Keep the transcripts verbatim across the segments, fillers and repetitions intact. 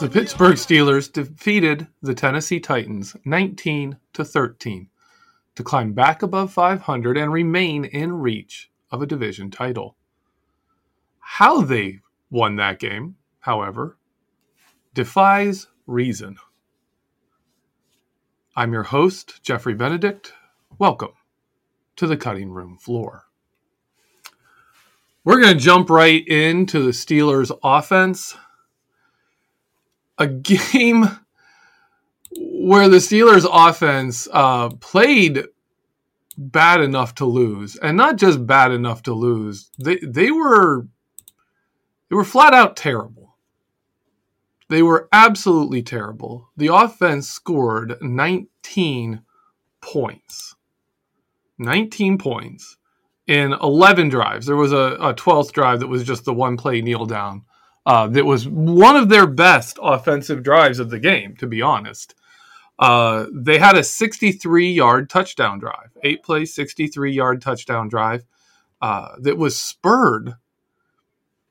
The Pittsburgh Steelers defeated the Tennessee Titans nineteen to thirteen to climb back above five hundred and remain in reach of a division title. How they won that game, however, defies reason. I'm your host, Jeffrey Benedict. Welcome to the Cutting Room Floor. We're going to jump right into the Steelers' offense. A game where the Steelers' offense uh, played bad enough to lose, and not just bad enough to lose. They they were they were flat out terrible. They were absolutely terrible. The offense scored nineteen points, nineteen points in eleven drives. There was a, a twelfth drive that was just the one play kneel down. Uh, that was one of their best offensive drives of the game, to be honest. Uh, they had a sixty-three-yard touchdown drive, eight-play, sixty-three-yard touchdown drive uh, that was spurred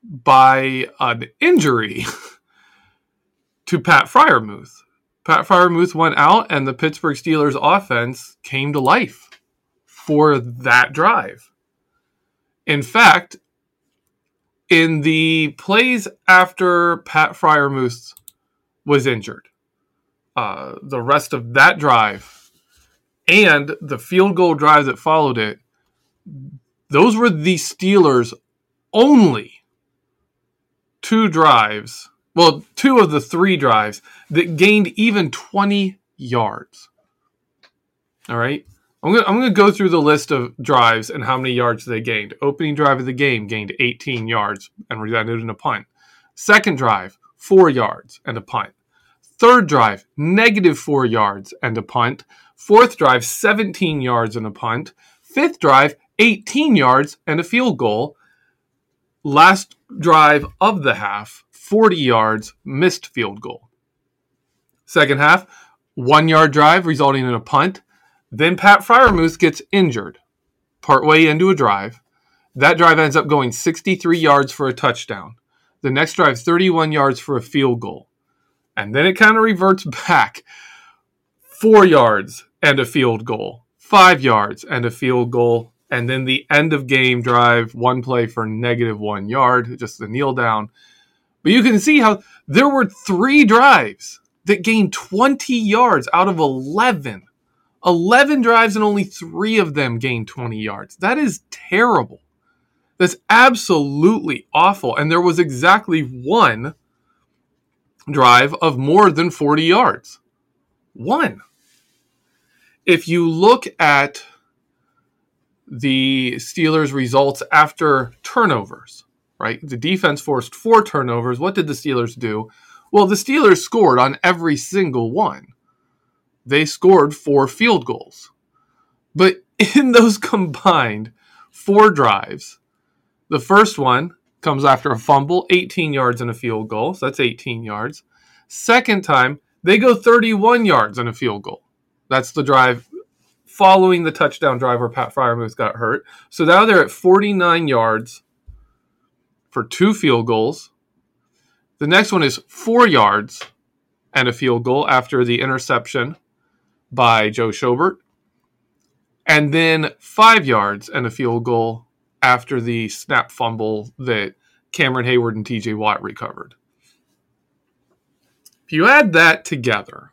by an injury to Pat Freiermuth. Pat Freiermuth went out, and the Pittsburgh Steelers offense came to life for that drive. In fact, in the plays after Pat Freiermuth was injured, uh, the rest of that drive and the field goal drive that followed it, those were the Steelers' only two drives, well, two of the three drives that gained even twenty yards. All right? I'm going to go through the list of drives and how many yards they gained. Opening drive of the game gained eighteen yards and resulted in a punt. Second drive, four yards and a punt. Third drive, negative four yards and a punt. Fourth drive, seventeen yards and a punt. Fifth drive, eighteen yards and a field goal. Last drive of the half, forty yards, missed field goal. Second half, one yard drive resulting in a punt. Then Pat Freiermuth gets injured partway into a drive. That drive ends up going sixty-three yards for a touchdown. The next drive, thirty-one yards for a field goal. And then it kind of reverts back. four yards and a field goal, five yards and a field goal, and then the end of game drive, one play for negative one yard, just the kneel down. But you can see how there were three drives that gained twenty yards out of eleven. eleven drives and only three of them gained twenty yards. That is terrible. That's absolutely awful. And there was exactly one drive of more than forty yards. One. If you look at the Steelers' results after turnovers, right? The defense forced four turnovers. What did the Steelers do? Well, the Steelers scored on every single one. They scored four field goals. But in those combined four drives, the first one comes after a fumble, eighteen yards and a field goal. So that's eighteen yards. Second time, they go thirty-one yards and a field goal. That's the drive following the touchdown drive where Pat Freiermuth got hurt. So now they're at forty-nine yards for two field goals. The next one is four yards and a field goal after the interception by Joe Schobert. And then five yards and a field goal after the snap fumble that Cameron Hayward and T J. Watt recovered. If you add that together,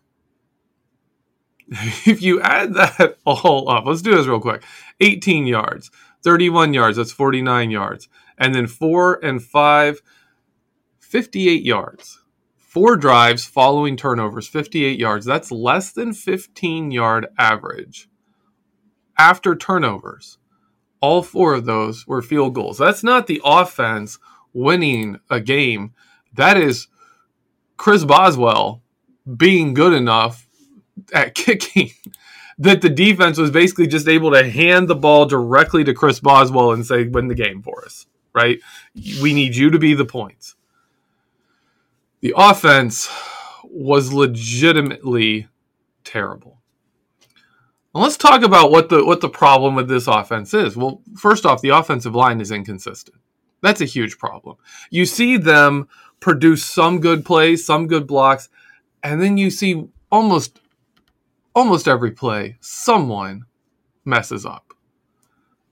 if you add that all up, let's do this real quick. eighteen yards, thirty-one yards, that's forty-nine yards. And then four and five, fifty-eight yards. Four drives following turnovers, fifty-eight yards. That's less than fifteen-yard average after turnovers. All four of those were field goals. That's not the offense winning a game. That is Chris Boswell being good enough at kicking that the defense was basically just able to hand the ball directly to Chris Boswell and say, win the game for us, right? We need you to be the points. The offense was legitimately terrible. Let's talk about what the what the problem with this offense is. Well, first off, the offensive line is inconsistent. That's a huge problem. You see them produce some good plays, some good blocks, and then you see almost almost every play someone messes up.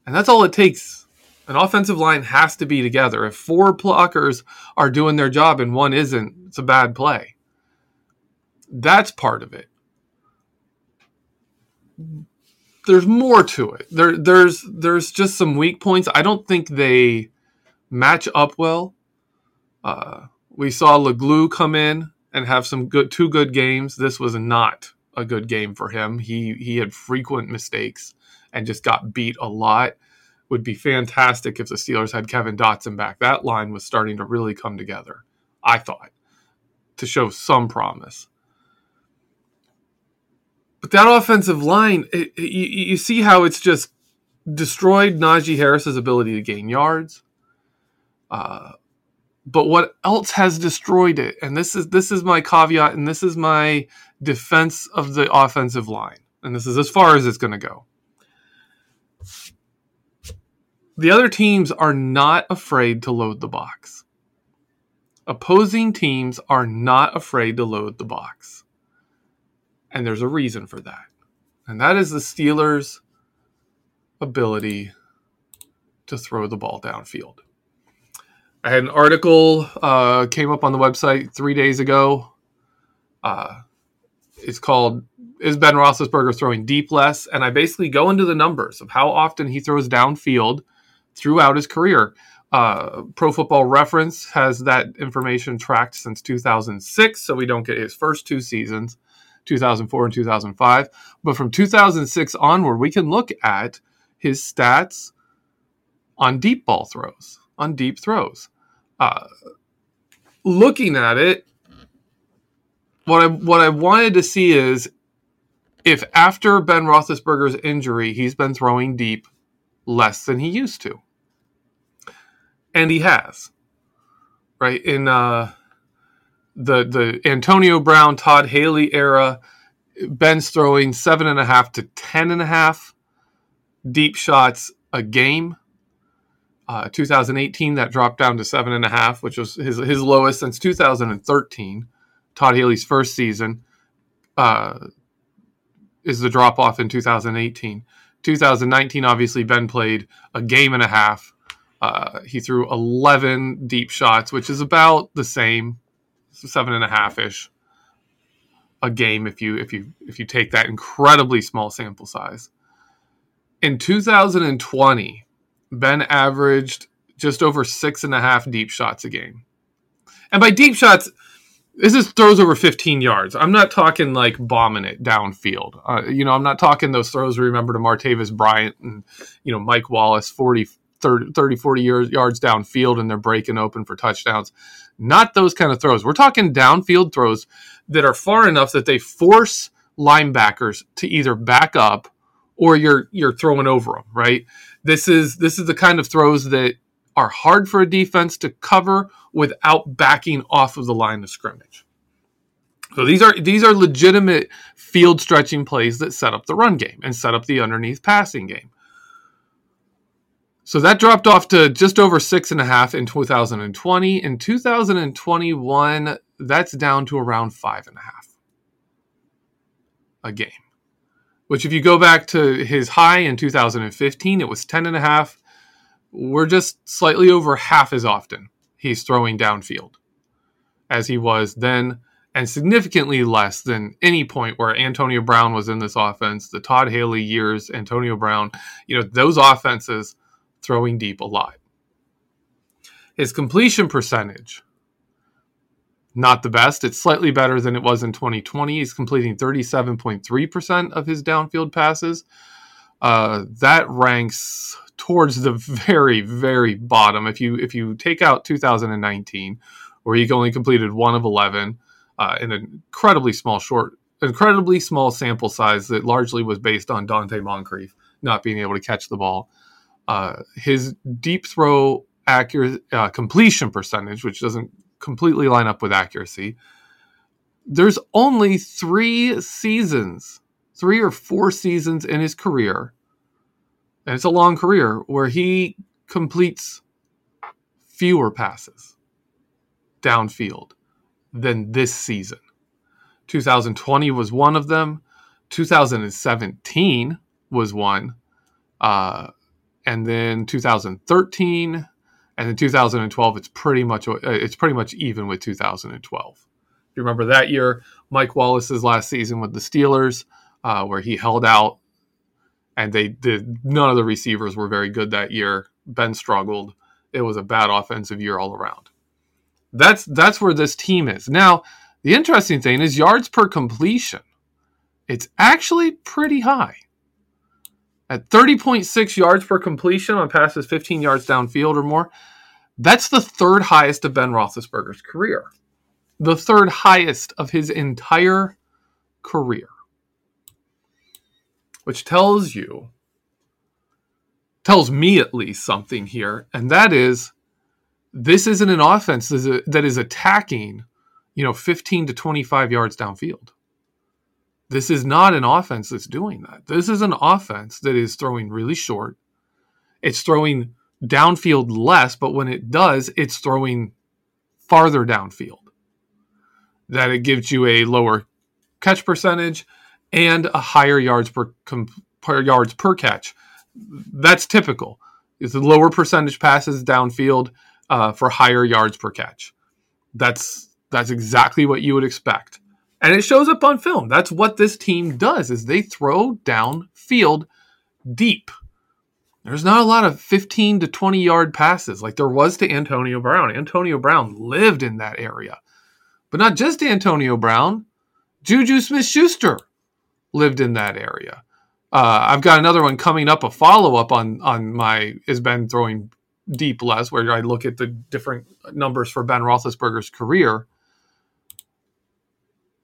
And that's all it takes. An offensive line has to be together. If four blockers are doing their job and one isn't, it's a bad play. That's part of it. There's more to it. There, there's there's just some weak points. I don't think they match up well. Uh, we saw LeGlue come in and have some good two good games. This was not a good game for him. He he had frequent mistakes and just got beat a lot. Would be fantastic if the Steelers had Kevin Dotson back. That line was starting to really come together, I thought, to show some promise. But that offensive line, it, it, you, you see how it's just destroyed Najee Harris's ability to gain yards. Uh, but what else has destroyed it? And this is this is my caveat, and this is my defense of the offensive line. And this is as far as it's going to go. The other teams are not afraid to load the box. Opposing teams are not afraid to load the box. And there's a reason for that. And that is the Steelers' ability to throw the ball downfield. I had an article uh, came up on the website three days ago. Uh, it's called, Is Ben Roethlisberger Throwing Deep Less? And I basically go into the numbers of how often he throws downfield throughout his career. Uh, Pro Football Reference has that information tracked since two thousand six, so we don't get his first two seasons. two thousand four and two thousand five, but from two thousand six onward, we can look at his stats on deep ball throws, on deep throws. Uh, looking at it, what I what I wanted to see is if after Ben Roethlisberger's injury, he's been throwing deep less than he used to, and he has, right in. Uh, The the Antonio Brown, Todd Haley era, Ben's throwing seven and a half to ten and a half deep shots a game. Uh, two thousand eighteen, that dropped down to seven and a half, which was his his lowest since two thousand thirteen, Todd Haley's first season. Uh, is the drop-off in two thousand eighteen. two thousand nineteen, obviously, Ben played a game and a half. Uh, he threw eleven deep shots, which is about the same, seven and a half-ish a game if you if you if you take that incredibly small sample size. In two thousand twenty, Ben averaged just over six and a half deep shots a game. And by deep shots, this is throws over fifteen yards. I'm not talking like bombing it downfield. Uh, you know, I'm not talking those throws we remember to Martavis Bryant and, you know, Mike Wallace, forty, thirty, forty yards downfield and they're breaking open for touchdowns. Not those kind of throws. We're talking downfield throws that are far enough that they force linebackers to either back up or you're you're throwing over them, right? This is this is the kind of throws that are hard for a defense to cover without backing off of the line of scrimmage. So these are these are legitimate field stretching plays that set up the run game and set up the underneath passing game. So that dropped off to just over six and a half in two thousand twenty. In two thousand twenty-one, that's down to around five and a half a game. Which, if you go back to his high in two thousand fifteen, it was ten and a half. We're just slightly over half as often he's throwing downfield as he was then, and significantly less than any point where Antonio Brown was in this offense, the Todd Haley years, Antonio Brown, you know, those offenses throwing deep a lot. His completion percentage, not the best. It's slightly better than it was in twenty twenty. He's completing thirty-seven point three percent of his downfield passes. Uh, that ranks towards the very, very bottom. If you if you take out two thousand nineteen, where he only completed one of eleven, uh, in an incredibly small short, incredibly small sample size that largely was based on Donte Moncrief not being able to catch the ball. Uh, his deep throw accuracy uh, completion percentage, which doesn't completely line up with accuracy. There's only three seasons, three or four seasons in his career, and it's a long career, where he completes fewer passes downfield than this season. two thousand twenty was one of them. two thousand seventeen was one. Uh, and then two thousand thirteen, and in two thousand twelve, it's pretty much it's pretty much even with two thousand twelve. You remember that year, Mike Wallace's last season with the Steelers, uh, where he held out, and they did, none of the receivers were very good that year. Ben struggled. It was a bad offensive year all around. That's that's where this team is now. The interesting thing is yards per completion. It's actually pretty high. At thirty point six yards per completion on passes fifteen yards downfield or more, that's the third highest of Ben Roethlisberger's career. The third highest of his entire career. Which tells you, tells me at least something here, and that is, this isn't an offense that is attacking, you know, fifteen to twenty-five yards downfield. This is not an offense that's doing that. This is an offense that is throwing really short. It's throwing downfield less, but when it does, it's throwing farther downfield. That it gives you a lower catch percentage and a higher yards per, com- per yards per catch. That's typical. It's a lower percentage passes downfield uh, for higher yards per catch. That's that's exactly what you would expect. And it shows up on film. That's what this team does, is they throw downfield deep. There's not a lot of fifteen to twenty yard passes like there was to Antonio Brown. Antonio Brown lived in that area. But not just Antonio Brown. Juju Smith-Schuster lived in that area. Uh, I've got another one coming up, a follow-up on, on my Is Ben Throwing Deep Less, where I look at the different numbers for Ben Roethlisberger's career.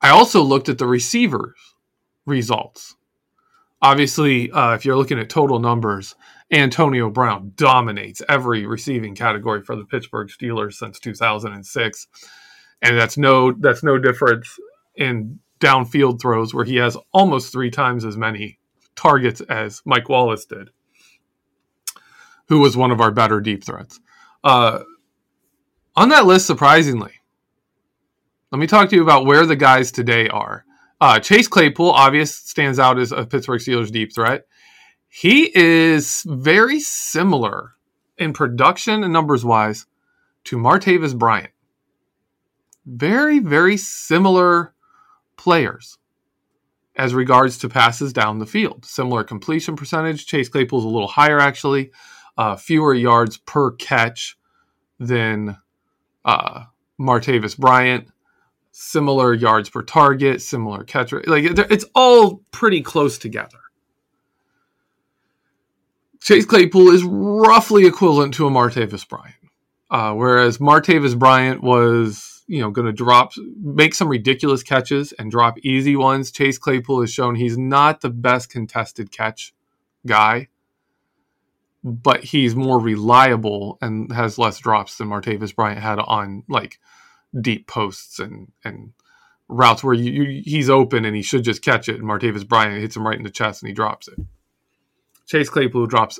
I also looked at the receivers' results. Obviously, uh, if you're looking at total numbers, Antonio Brown dominates every receiving category for the Pittsburgh Steelers since two thousand six, and that's no that's no difference in downfield throws, where he has almost three times as many targets as Mike Wallace did, who was one of our better deep threats. Uh, on that list, surprisingly, let me talk to you about where the guys today are. Uh, Chase Claypool, obvious, stands out as a Pittsburgh Steelers deep threat. He is very similar in production and numbers-wise to Martavis Bryant. Very, very similar players as regards to passes down the field. Similar completion percentage. Chase Claypool's a little higher, actually. Uh, fewer yards per catch than uh, Martavis Bryant. Similar yards per target. Similar catch rate. Like, it's all pretty close together. Chase Claypool is roughly equivalent to a Martavis Bryant. Uh, whereas Martavis Bryant was, you know, going to drop, make some ridiculous catches and drop easy ones. Chase Claypool has shown he's not the best contested catch guy, but he's more reliable and has less drops than Martavis Bryant had on, like, deep posts and, and routes where you, you, he's open and he should just catch it. And Martavis Bryant hits him right in the chest and he drops it. Chase Claypool drops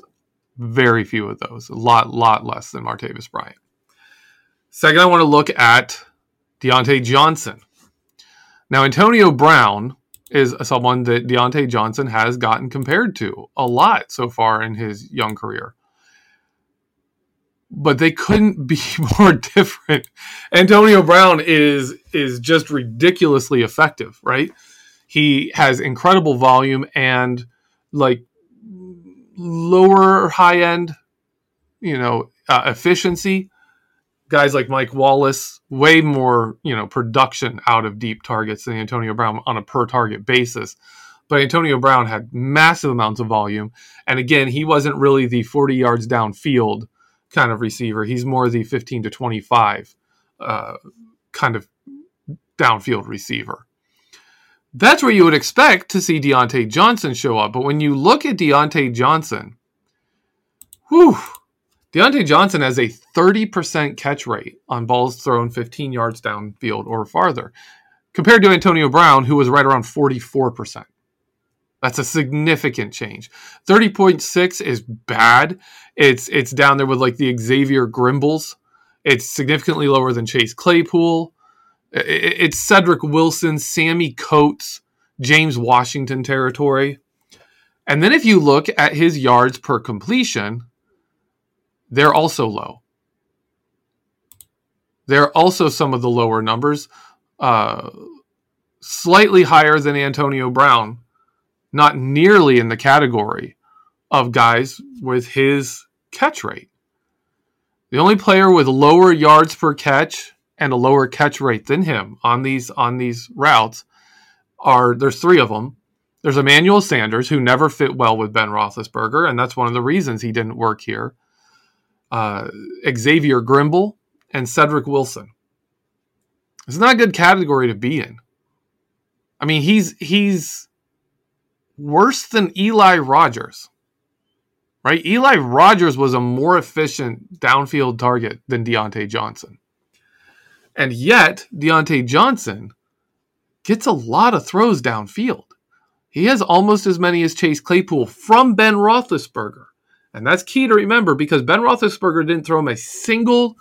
very few of those. A lot, lot less than Martavis Bryant. Second, I want to look at Diontae Johnson. Now, Antonio Brown is someone that Diontae Johnson has gotten compared to a lot so far in his young career. But they couldn't be more different. Antonio Brown is, is just ridiculously effective, right? He has incredible volume and, like, lower high end, you know, uh, efficiency. Guys like Mike Wallace, way more, you know, production out of deep targets than Antonio Brown on a per target basis. But Antonio Brown had massive amounts of volume. And again, he wasn't really the forty yards downfield kind of receiver. He's more the fifteen to twenty-five uh, kind of downfield receiver. That's where you would expect to see Diontae Johnson show up. But when you look at Diontae Johnson, whew, Diontae Johnson has a thirty percent catch rate on balls thrown fifteen yards downfield or farther, compared to Antonio Brown, who was right around forty-four percent. That's a significant change. thirty point six is bad. It's, it's down there with, like, the Xavier Grimbles. It's significantly lower than Chase Claypool. It's Cedric Wilson, Sammy Coates, James Washington territory. And then if you look at his yards per completion, they're also low. They're also some of the lower numbers, uh, slightly higher than Antonio Brown, not nearly in the category of guys with his catch rate. The only player with lower yards per catch and a lower catch rate than him on these on these routes are, there's three of them. There's Emmanuel Sanders, who never fit well with Ben Roethlisberger, and that's one of the reasons he didn't work here. Uh, Xavier Grimble and Cedric Wilson. It's not a good category to be in. I mean, he's he's worse than Eli Rogers, right? Eli Rogers was a more efficient downfield target than Diontae Johnson. And yet, Diontae Johnson gets a lot of throws downfield. He has almost as many as Chase Claypool from Ben Roethlisberger. And that's key to remember, because Ben Roethlisberger didn't throw him a single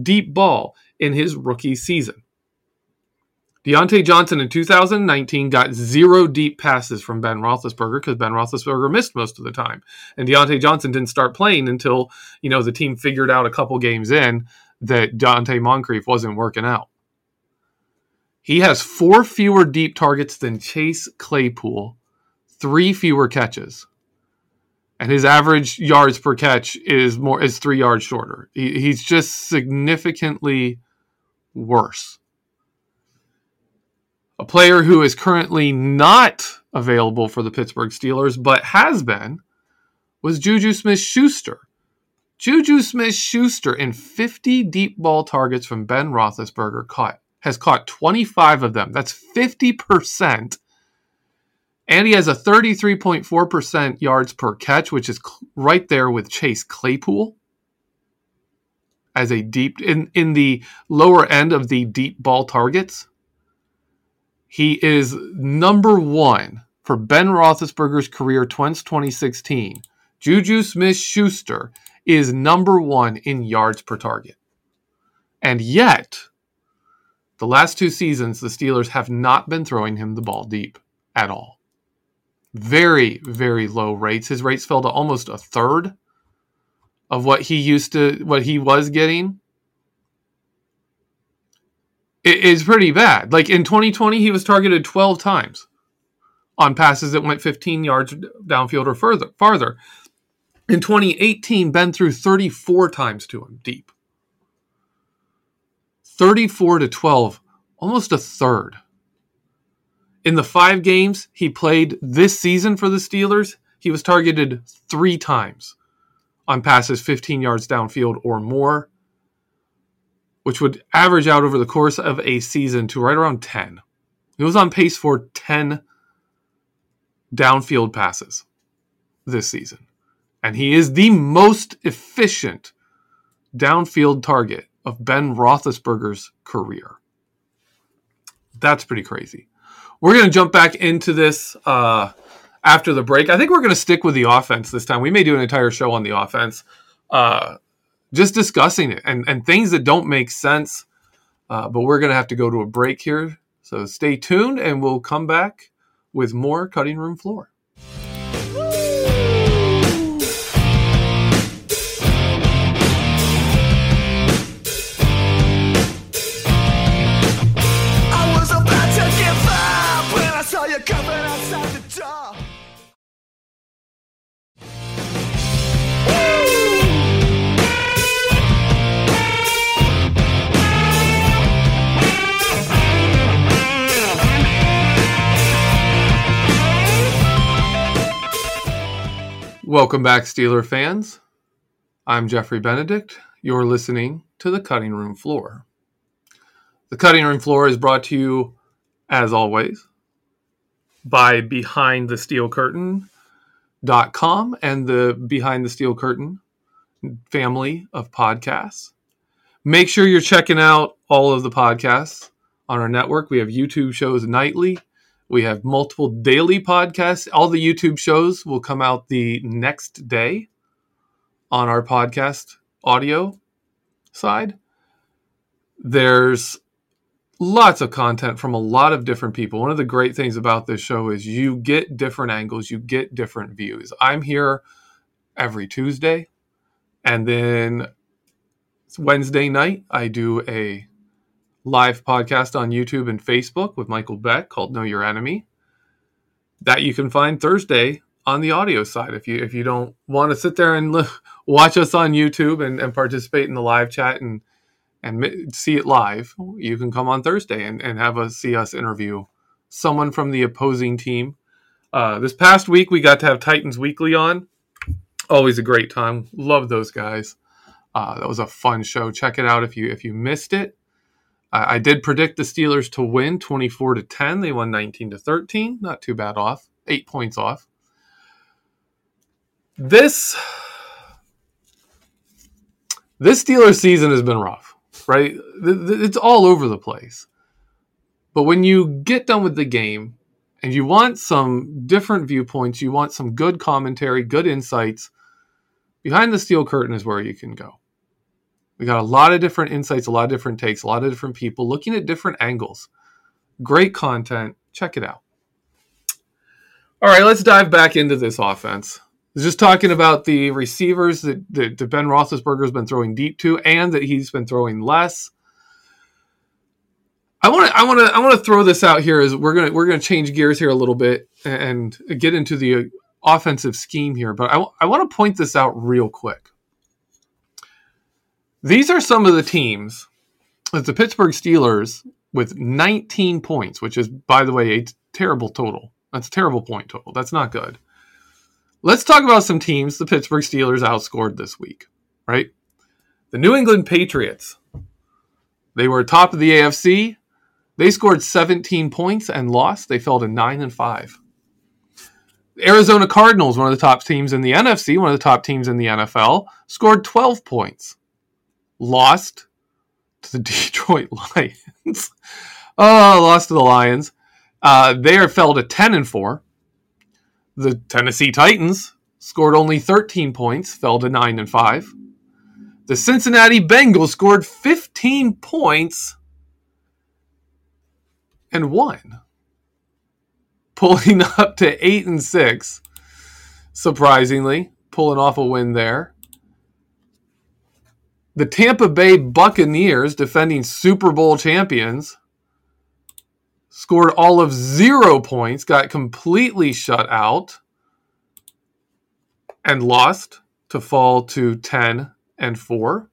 deep ball in his rookie season. Diontae Johnson in two thousand nineteen got zero deep passes from Ben Roethlisberger because Ben Roethlisberger missed most of the time. And Diontae Johnson didn't start playing until, you know, the team figured out a couple games in that Donte Moncrief wasn't working out. He has four fewer deep targets than Chase Claypool, three fewer catches. And his average yards per catch is more is three yards shorter. He, he's just significantly worse. A player who is currently not available for the Pittsburgh Steelers, but has been, was Juju Smith-Schuster. Juju Smith-Schuster in fifty deep ball targets from Ben Roethlisberger caught, has caught twenty-five of them. That's fifty percent. And he has a thirty-three point four percent yards per catch, which is right there with Chase Claypool as a deep, in, in the lower end of the deep ball targets. He is number one for Ben Roethlisberger's career since twenty sixteen. Juju Smith-Schuster is number one in yards per target. And yet, The last two seasons, the Steelers have not been throwing him the ball deep at all. Very, very low rates. His rates fell to almost a third of what he used to, what he was getting. It is pretty bad. Like in twenty twenty, he was targeted twelve times on passes that went fifteen yards downfield or further, farther. In twenty eighteen, Ben threw thirty-four times to him deep. thirty-four to twelve, almost a third. In the five games he played this season for the Steelers, he was targeted three times on passes fifteen yards downfield or more, which would average out over the course of a season to right around ten. He was on pace for ten downfield passes this season. And he is the most efficient downfield target of Ben Roethlisberger's career. That's pretty crazy. We're going to jump back into this uh, after the break. I think we're going to stick with the offense this time. We may do an entire show on the offense, uh, just discussing it and, and things that don't make sense. Uh, but we're going to have to go to a break here. So stay tuned and we'll come back with more Cutting Room Floor. Welcome back, Steeler fans. I'm Jeffrey Benedict. You're listening to The Cutting Room Floor. The Cutting Room Floor is brought to you, as always, by Behind The Steel Curtain dot com and the Behind the Steel Curtain family of podcasts. Make sure you're checking out all of the podcasts on our network. We have YouTube shows nightly. We have multiple daily podcasts. All the YouTube shows will come out the next day on our podcast audio side. There's lots of content from a lot of different people. One of the great things about this show is you get different angles, you get different views. I'm here every Tuesday, and then Wednesday night I do a live podcast on YouTube and Facebook with Michael Beck called Know Your Enemy. That you can find Thursday on the audio side. If you if you don't want to sit there and l- watch us on YouTube and, and participate in the live chat and and see it live, you can come on Thursday and, and have us see us interview someone from the opposing team. Uh, this past week, we got to have Titans Weekly on. Always a great time. Love those guys. Uh, that was a fun show. Check it out if you if you missed it. I, I did predict the Steelers to win twenty-four to ten. They won nineteen to thirteen. Not too bad off. Eight points off. This, this Steelers season has been rough, right? It's all over the place. But when you get done with the game and you want some different viewpoints, you want some good commentary, good insights, Behind the Steel Curtain is where you can go. We got a lot of different insights, a lot of different takes, a lot of different people looking at different angles. Great content. Check it out. All right, let's dive back into this offense. Just talking about the receivers that, that, that Ben Roethlisberger's been throwing deep to and that he's been throwing less. I want to I want to I want to throw this out here as we're going to we're going to change gears here a little bit and get into the offensive scheme here, but I I want to point this out real quick. These are some of the teams that the Pittsburgh Steelers with nineteen points, which is, by the way, a terrible total. That's a terrible point total. That's not good. Let's talk about some teams the Pittsburgh Steelers outscored this week, right? The New England Patriots. They were top of the A F C. They scored seventeen points and lost. They fell to nine and five. The Arizona Cardinals, one of the top teams in the N F C, one of the top teams in the N F L, scored twelve points. Lost to the Detroit Lions. oh, lost to the Lions. Uh, they are fell to ten and four. The Tennessee Titans scored only thirteen points, fell to nine and five. The Cincinnati Bengals scored fifteen points and one, pulling up to eight and six. Surprisingly, pulling off a win there. The Tampa Bay Buccaneers, defending Super Bowl champions, scored all of zero points, got completely shut out, and lost to fall to ten and four.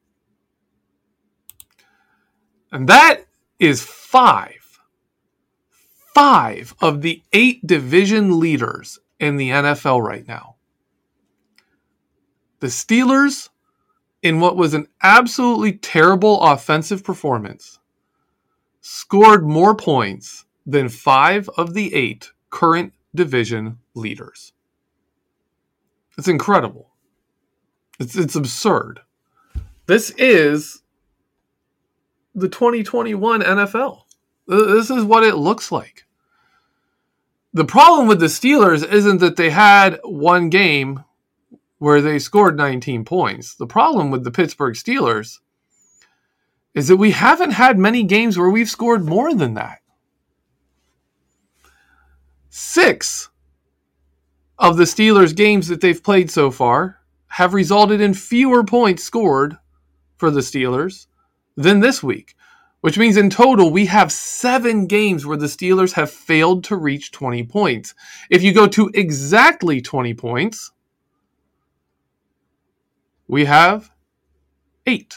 And that is five. Five of the eight division leaders in the N F L right now. The Steelers, in what was an absolutely terrible offensive performance, scored more points than five of the eight current division leaders. It's incredible. It's it's absurd. This is the twenty twenty-one N F L. This is what it looks like. The problem with the Steelers isn't that they had one game where they scored nineteen points. The problem with the Pittsburgh Steelers is that we haven't had many games where we've scored more than that. Six of the Steelers' games that they've played so far have resulted in fewer points scored for the Steelers than this week, which means in total we have seven games where the Steelers have failed to reach twenty points. If you go to exactly twenty points, we have eight.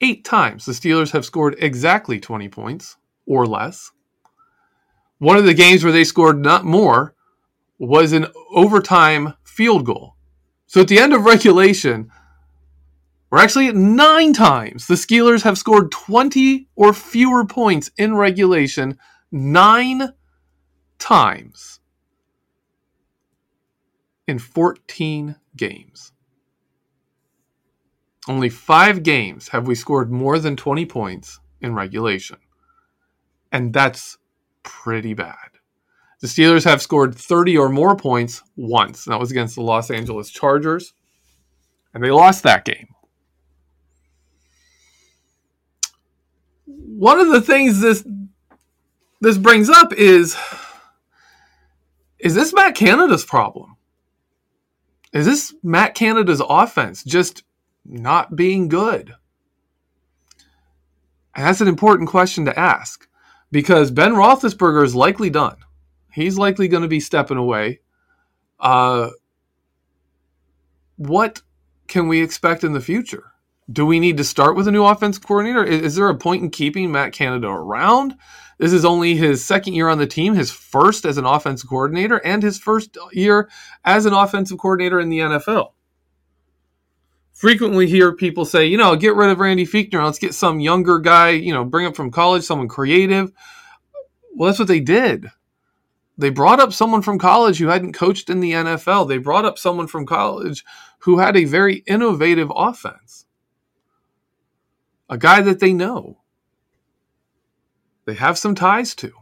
Eight times the Steelers have scored exactly twenty points or less. One of the games where they scored not more was an overtime field goal. So at the end of regulation, we're actually at nine times the Steelers have scored twenty or fewer points in regulation. Nine times in fourteen games. Only five games have we scored more than twenty points in regulation. And that's pretty bad. The Steelers have scored thirty or more points once. That was against the Los Angeles Chargers, and they lost that game. One of the things this this brings up is, is this Matt Canada's problem? Is this Matt Canada's offense just not being good? And that's an important question to ask, because Ben Roethlisberger is likely done. He's likely going to be stepping away. Uh, what can we expect in the future? Do we need to start with a new offense coordinator? Is, is there a point in keeping Matt Canada around? This is only his second year on the team, his first as an offensive coordinator, and his first year as an offensive coordinator in the N F L. Frequently hear people say, you know, get rid of Randy Fichtner. Let's get some younger guy, you know, bring up from college, someone creative. Well, that's what they did. They brought up someone from college who hadn't coached in the N F L. They brought up someone from college who had a very innovative offense. A guy that they know. They have some ties to.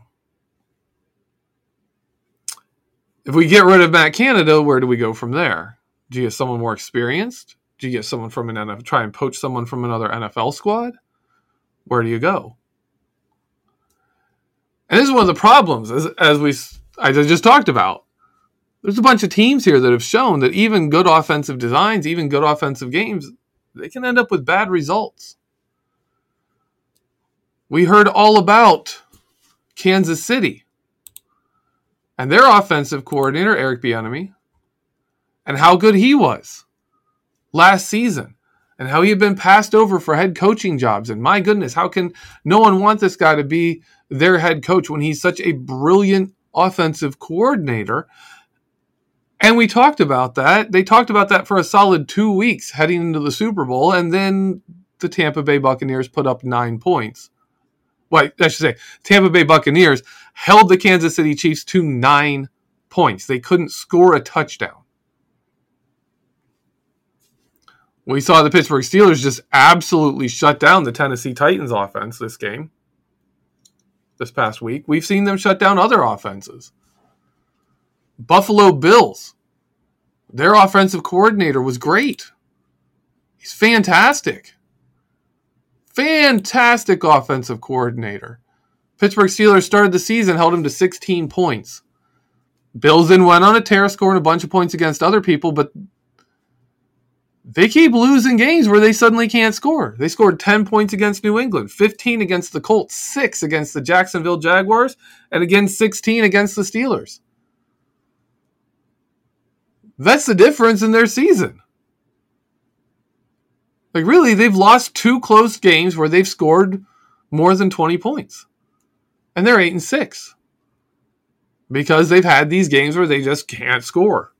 If we get rid of Matt Canada, where do we go from there? Do you have someone more experienced? Do you get someone from an N F L, try and poach someone from another N F L squad? Where do you go? And this is one of the problems, as, as we I just talked about. There's a bunch of teams here that have shown that even good offensive designs, even good offensive games, they can end up with bad results. We heard all about Kansas City and their offensive coordinator, Eric Bieniemy, and how good he was last season, and how he had been passed over for head coaching jobs. And my goodness, how can no one want this guy to be their head coach when he's such a brilliant offensive coordinator? And we talked about that. They talked about that for a solid two weeks heading into the Super Bowl, and then the Tampa Bay Buccaneers put up nine points. Well, I should say, Tampa Bay Buccaneers held the Kansas City Chiefs to nine points. They couldn't score a touchdown. We saw the Pittsburgh Steelers just absolutely shut down the Tennessee Titans offense this game, this past week. We've seen them shut down other offenses. Buffalo Bills, their offensive coordinator was great. He's fantastic. fantastic offensive coordinator. Pittsburgh Steelers started the season, held him to sixteen points. Bills then went on a tear, scoring a bunch of points against other people, but they keep losing games where they suddenly can't score. They scored ten points against New England, fifteen against the Colts, six against the Jacksonville Jaguars, and again sixteen against the Steelers. That's the difference in their season. Like, really, they've lost two close games where they've scored more than twenty points. And they're eight and six. Because they've had these games where they just can't score.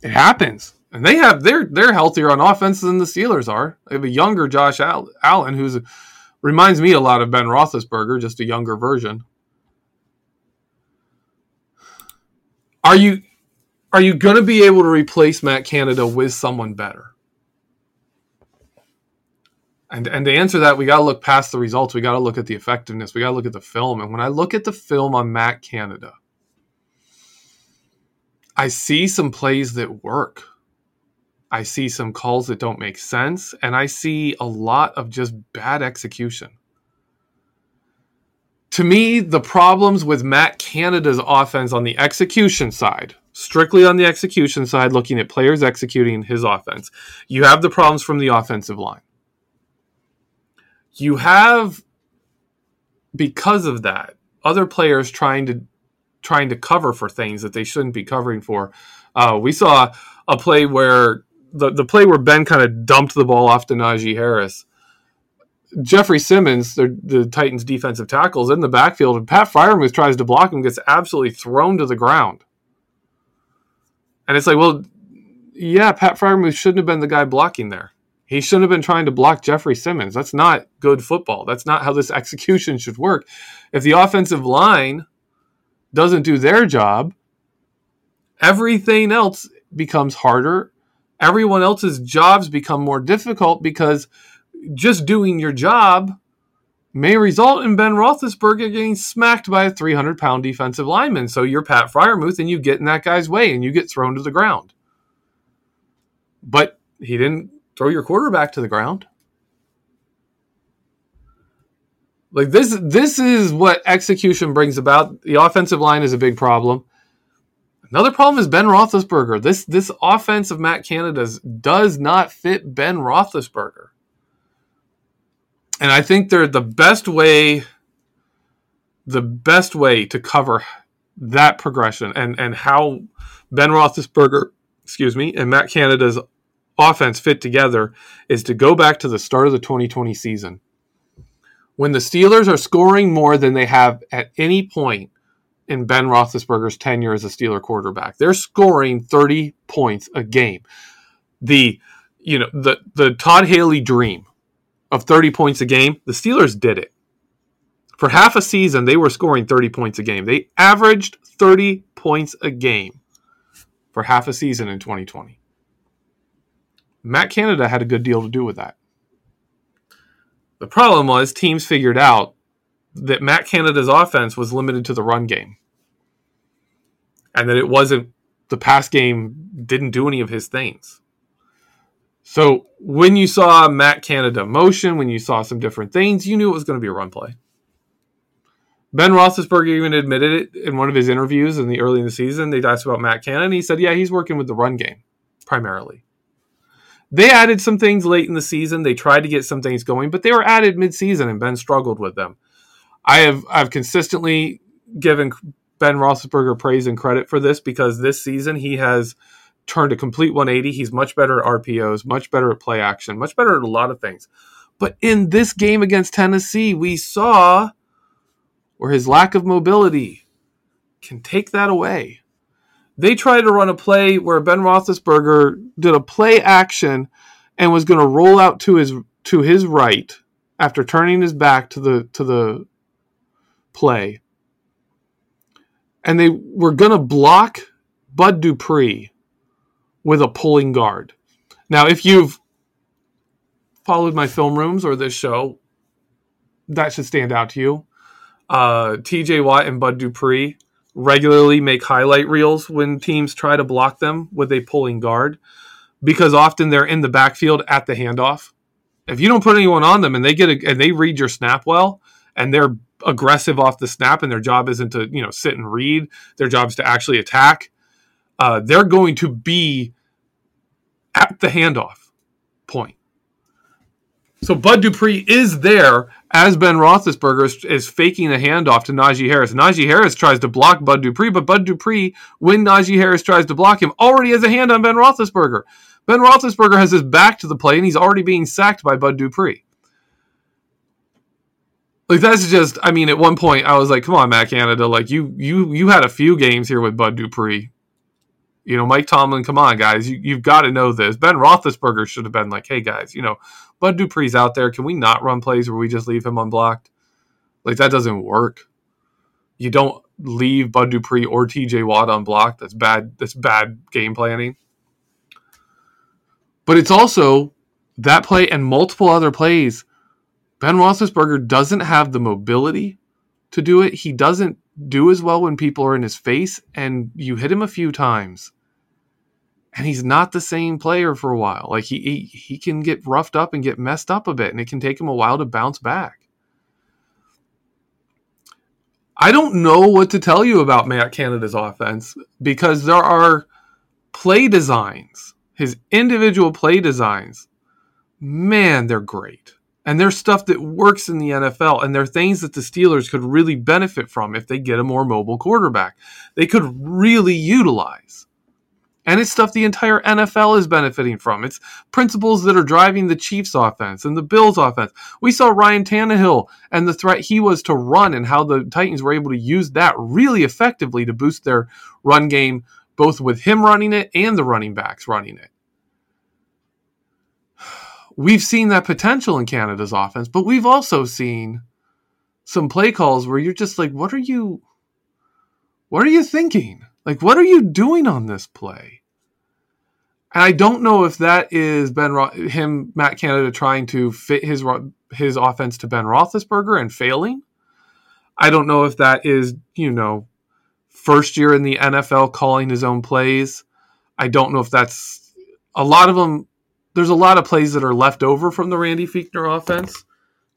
It happens. And they have, they're, they're healthier on offense than the Steelers are. They have a younger Josh Allen, who reminds me a lot of Ben Roethlisberger, just a younger version. Are you, are you going to be able to replace Matt Canada with someone better? And and to answer that, we got to look past the results. We got to look at the effectiveness. We got to look at the film. And when I look at the film on Matt Canada, I see some plays that work. I see some calls that don't make sense. And I see a lot of just bad execution. To me, the problems with Matt Canada's offense on the execution side, strictly on the execution side, looking at players executing his offense, you have the problems from the offensive line. You have, because of that, other players trying to trying to cover for things that they shouldn't be covering for. Uh, we saw a play where the, the play where Ben kind of dumped the ball off to Najee Harris. Jeffrey Simmons, the, the Titans' defensive tackle, is in the backfield, and Pat Freiermuth tries to block him, gets absolutely thrown to the ground. And it's like, well, yeah, Pat Freiermuth shouldn't have been the guy blocking there. He shouldn't have been trying to block Jeffrey Simmons. That's not good football. That's not how this execution should work. If the offensive line doesn't do their job, everything else becomes harder. Everyone else's jobs become more difficult, because just doing your job may result in Ben Roethlisberger getting smacked by a three hundred pound defensive lineman. So you're Pat Freiermuth, and you get in that guy's way, and you get thrown to the ground. But he didn't throw your quarterback to the ground. Like, this, this is what execution brings about. The offensive line is a big problem. Another problem is Ben Roethlisberger. This, this offense of Matt Canada's does not fit Ben Roethlisberger. And I think they're the best way, the best way to cover that progression and, and how Ben Roethlisberger, excuse me, and Matt Canada's offense fit together is to go back to the start of the twenty twenty season. When the Steelers are scoring more than they have at any point in Ben Roethlisberger's tenure as a Steeler quarterback, they're scoring thirty points a game. The, you know, the, the Todd Haley dream of thirty points a game, the Steelers did it. For half a season, they were scoring thirty points a game. They averaged thirty points a game for half a season in twenty twenty. Matt Canada had a good deal to do with that. The problem was teams figured out that Matt Canada's offense was limited to the run game, and that it wasn't, the pass game didn't do any of his things. So when you saw Matt Canada motion, when you saw some different things, you knew it was going to be a run play. Ben Roethlisberger even admitted it in one of his interviews in the early in the season. They asked about Matt Canada, and he said, yeah, he's working with the run game primarily. They added some things late in the season. They tried to get some things going, but they were added mid-season, and Ben struggled with them. I have I've consistently given Ben Roethlisberger praise and credit for this, because this season he has turned a complete one eighty. He's much better at R P Os, much better at play action, much better at a lot of things. But in this game against Tennessee, we saw where his lack of mobility can take that away. They tried to run a play where Ben Roethlisberger did a play action and was going to roll out to his to his right after turning his back to the to the play. And they were going to block Bud Dupree with a pulling guard. Now, if you've followed my film rooms or this show, that should stand out to you. Uh, T J. Watt and Bud Dupree regularly make highlight reels when teams try to block them with a pulling guard, because often they're in the backfield at the handoff. If you don't put anyone on them and they get a, and they read your snap well and they're aggressive off the snap and their job isn't to, you know, sit and read, their job is to actually attack, uh, they're going to be at the handoff point. So Bud Dupree is there as Ben Roethlisberger is, is faking the handoff to Najee Harris. Najee Harris tries to block Bud Dupree, but Bud Dupree, when Najee Harris tries to block him, already has a hand on Ben Roethlisberger. Ben Roethlisberger has his back to the play, and he's already being sacked by Bud Dupree. Like, that's just, I mean, at one point, I was like, come on, Matt Canada, like, you you you had a few games here with Bud Dupree. You know, Mike Tomlin, come on, guys, you, you've got to know this. Ben Roethlisberger should have been like, hey, guys, you know, Bud Dupree's out there. Can we not run plays where we just leave him unblocked? Like, that doesn't work. You don't leave Bud Dupree or T J. Watt unblocked. That's bad. That's bad game planning. But it's also that play and multiple other plays. Ben Roethlisberger doesn't have the mobility to do it. He doesn't do as well when people are in his face, and you hit him a few times. And he's not the same player for a while. Like he, he he can get roughed up and get messed up a bit, and it can take him a while to bounce back. I don't know what to tell you about Matt Canada's offense because there are play designs, his individual play designs. Man, they're great. And they're stuff that works in the N F L, and they're things that the Steelers could really benefit from if they get a more mobile quarterback. They could really utilize. And it's stuff the entire N F L is benefiting from. It's principles that are driving the Chiefs' offense and the Bills' offense. We saw Ryan Tannehill and the threat he was to run and how the Titans were able to use that really effectively to boost their run game, both with him running it and the running backs running it. We've seen that potential in Canada's offense, but we've also seen some play calls where you're just like, what are you, what are you thinking? Like, what are you doing on this play? And I don't know if that is Ben Ro- him, Matt Canada, trying to fit his his offense to Ben Roethlisberger and failing. I don't know if that is, you know, first year in the N F L calling his own plays. I don't know if that's a lot of them. There's a lot of plays that are left over from the Randy Fichtner offense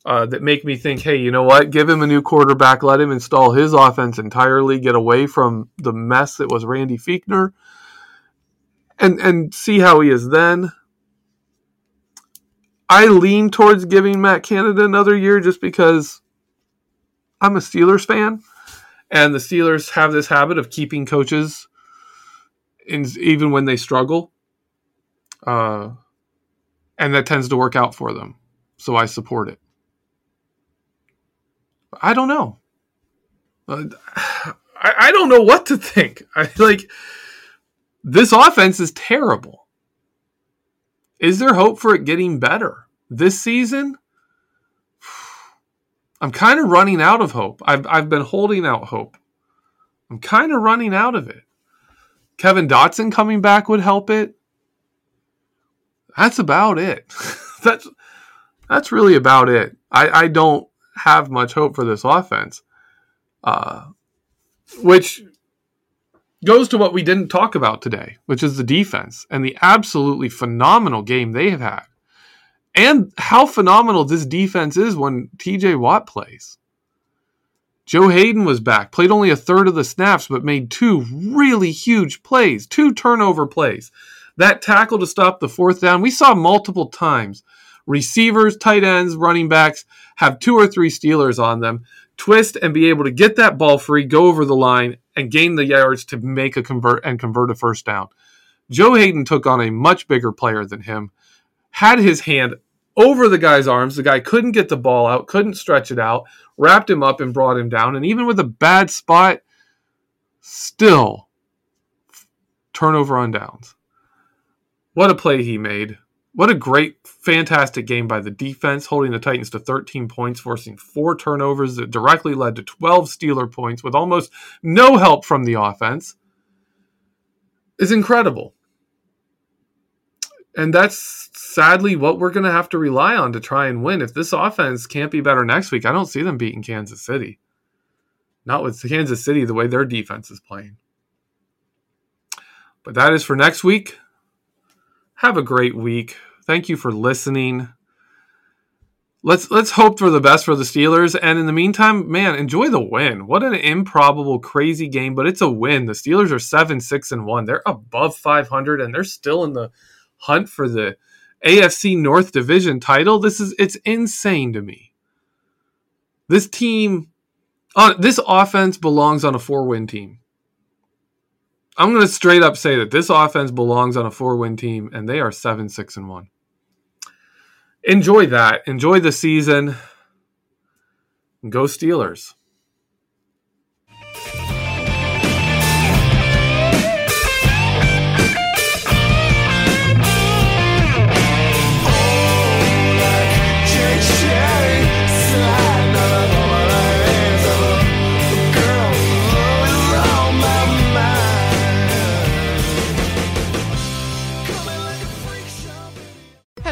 uh, that make me think, hey, you know what? Give him a new quarterback. Let him install his offense entirely. Get away from the mess that was Randy Fichtner. And and see how he is then. I lean towards giving Matt Canada another year just because I'm a Steelers fan, and the Steelers have this habit of keeping coaches in, even when they struggle, uh, and that tends to work out for them. So I support it. I don't know. I, I don't know what to think. I like. This offense is terrible. Is there hope for it getting better this season? I'm kind of running out of hope. I've I've been holding out hope. I'm kind of running out of it. Kevin Dotson coming back would help it. That's about it. that's that's really about it. I, I don't have much hope for this offense, uh, which goes to what we didn't talk about today, which is the defense and the absolutely phenomenal game they have had and how phenomenal this defense is when T J. Watt plays. Joe Hayden was back, played only a third of the snaps, but made two really huge plays, two turnover plays. That tackle to stop the fourth down, we saw multiple times. Receivers, tight ends, running backs have two or three Steelers on them, twist and be able to get that ball free, go over the line, and gain the yards to make a convert and convert a first down. Joe Hayden took on a much bigger player than him, had his hand over the guy's arms. The guy couldn't get the ball out, couldn't stretch it out, wrapped him up and brought him down. And even with a bad spot, still turnover on downs. What a play he made. What a great, fantastic game by the defense, holding the Titans to thirteen points, forcing four turnovers that directly led to twelve Steeler points with almost no help from the offense. It's incredible. And that's sadly what we're going to have to rely on to try and win. If this offense can't be better next week, I don't see them beating Kansas City. Not with Kansas City, the way their defense is playing. But that is for next week. Have a great week. Thank you for listening. Let's let's hope for the best for the Steelers. And in the meantime, man, enjoy the win. What an improbable, crazy game, but it's a win. The Steelers are seven six and one. They're above five hundred, and they're still in the hunt for the A F C North Division title. This is it's insane to me. This team, uh, this offense belongs on a four-win team. I'm going to straight up say that this offense belongs on a four-win team, and they are seven six and one. Enjoy that. Enjoy the season. Go Steelers.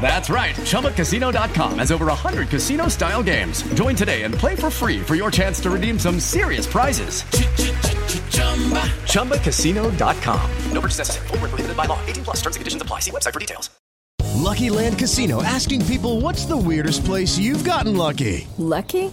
That's right. Chumba Casino dot com has over one hundred casino-style games. Join today and play for free for your chance to redeem some serious prizes. Chumba Casino dot com. No purchase necessary. Void where prohibited by law. eighteen plus. Terms and conditions apply. See website for details. Lucky Land Casino asking people, what's the weirdest place you've gotten lucky? Lucky?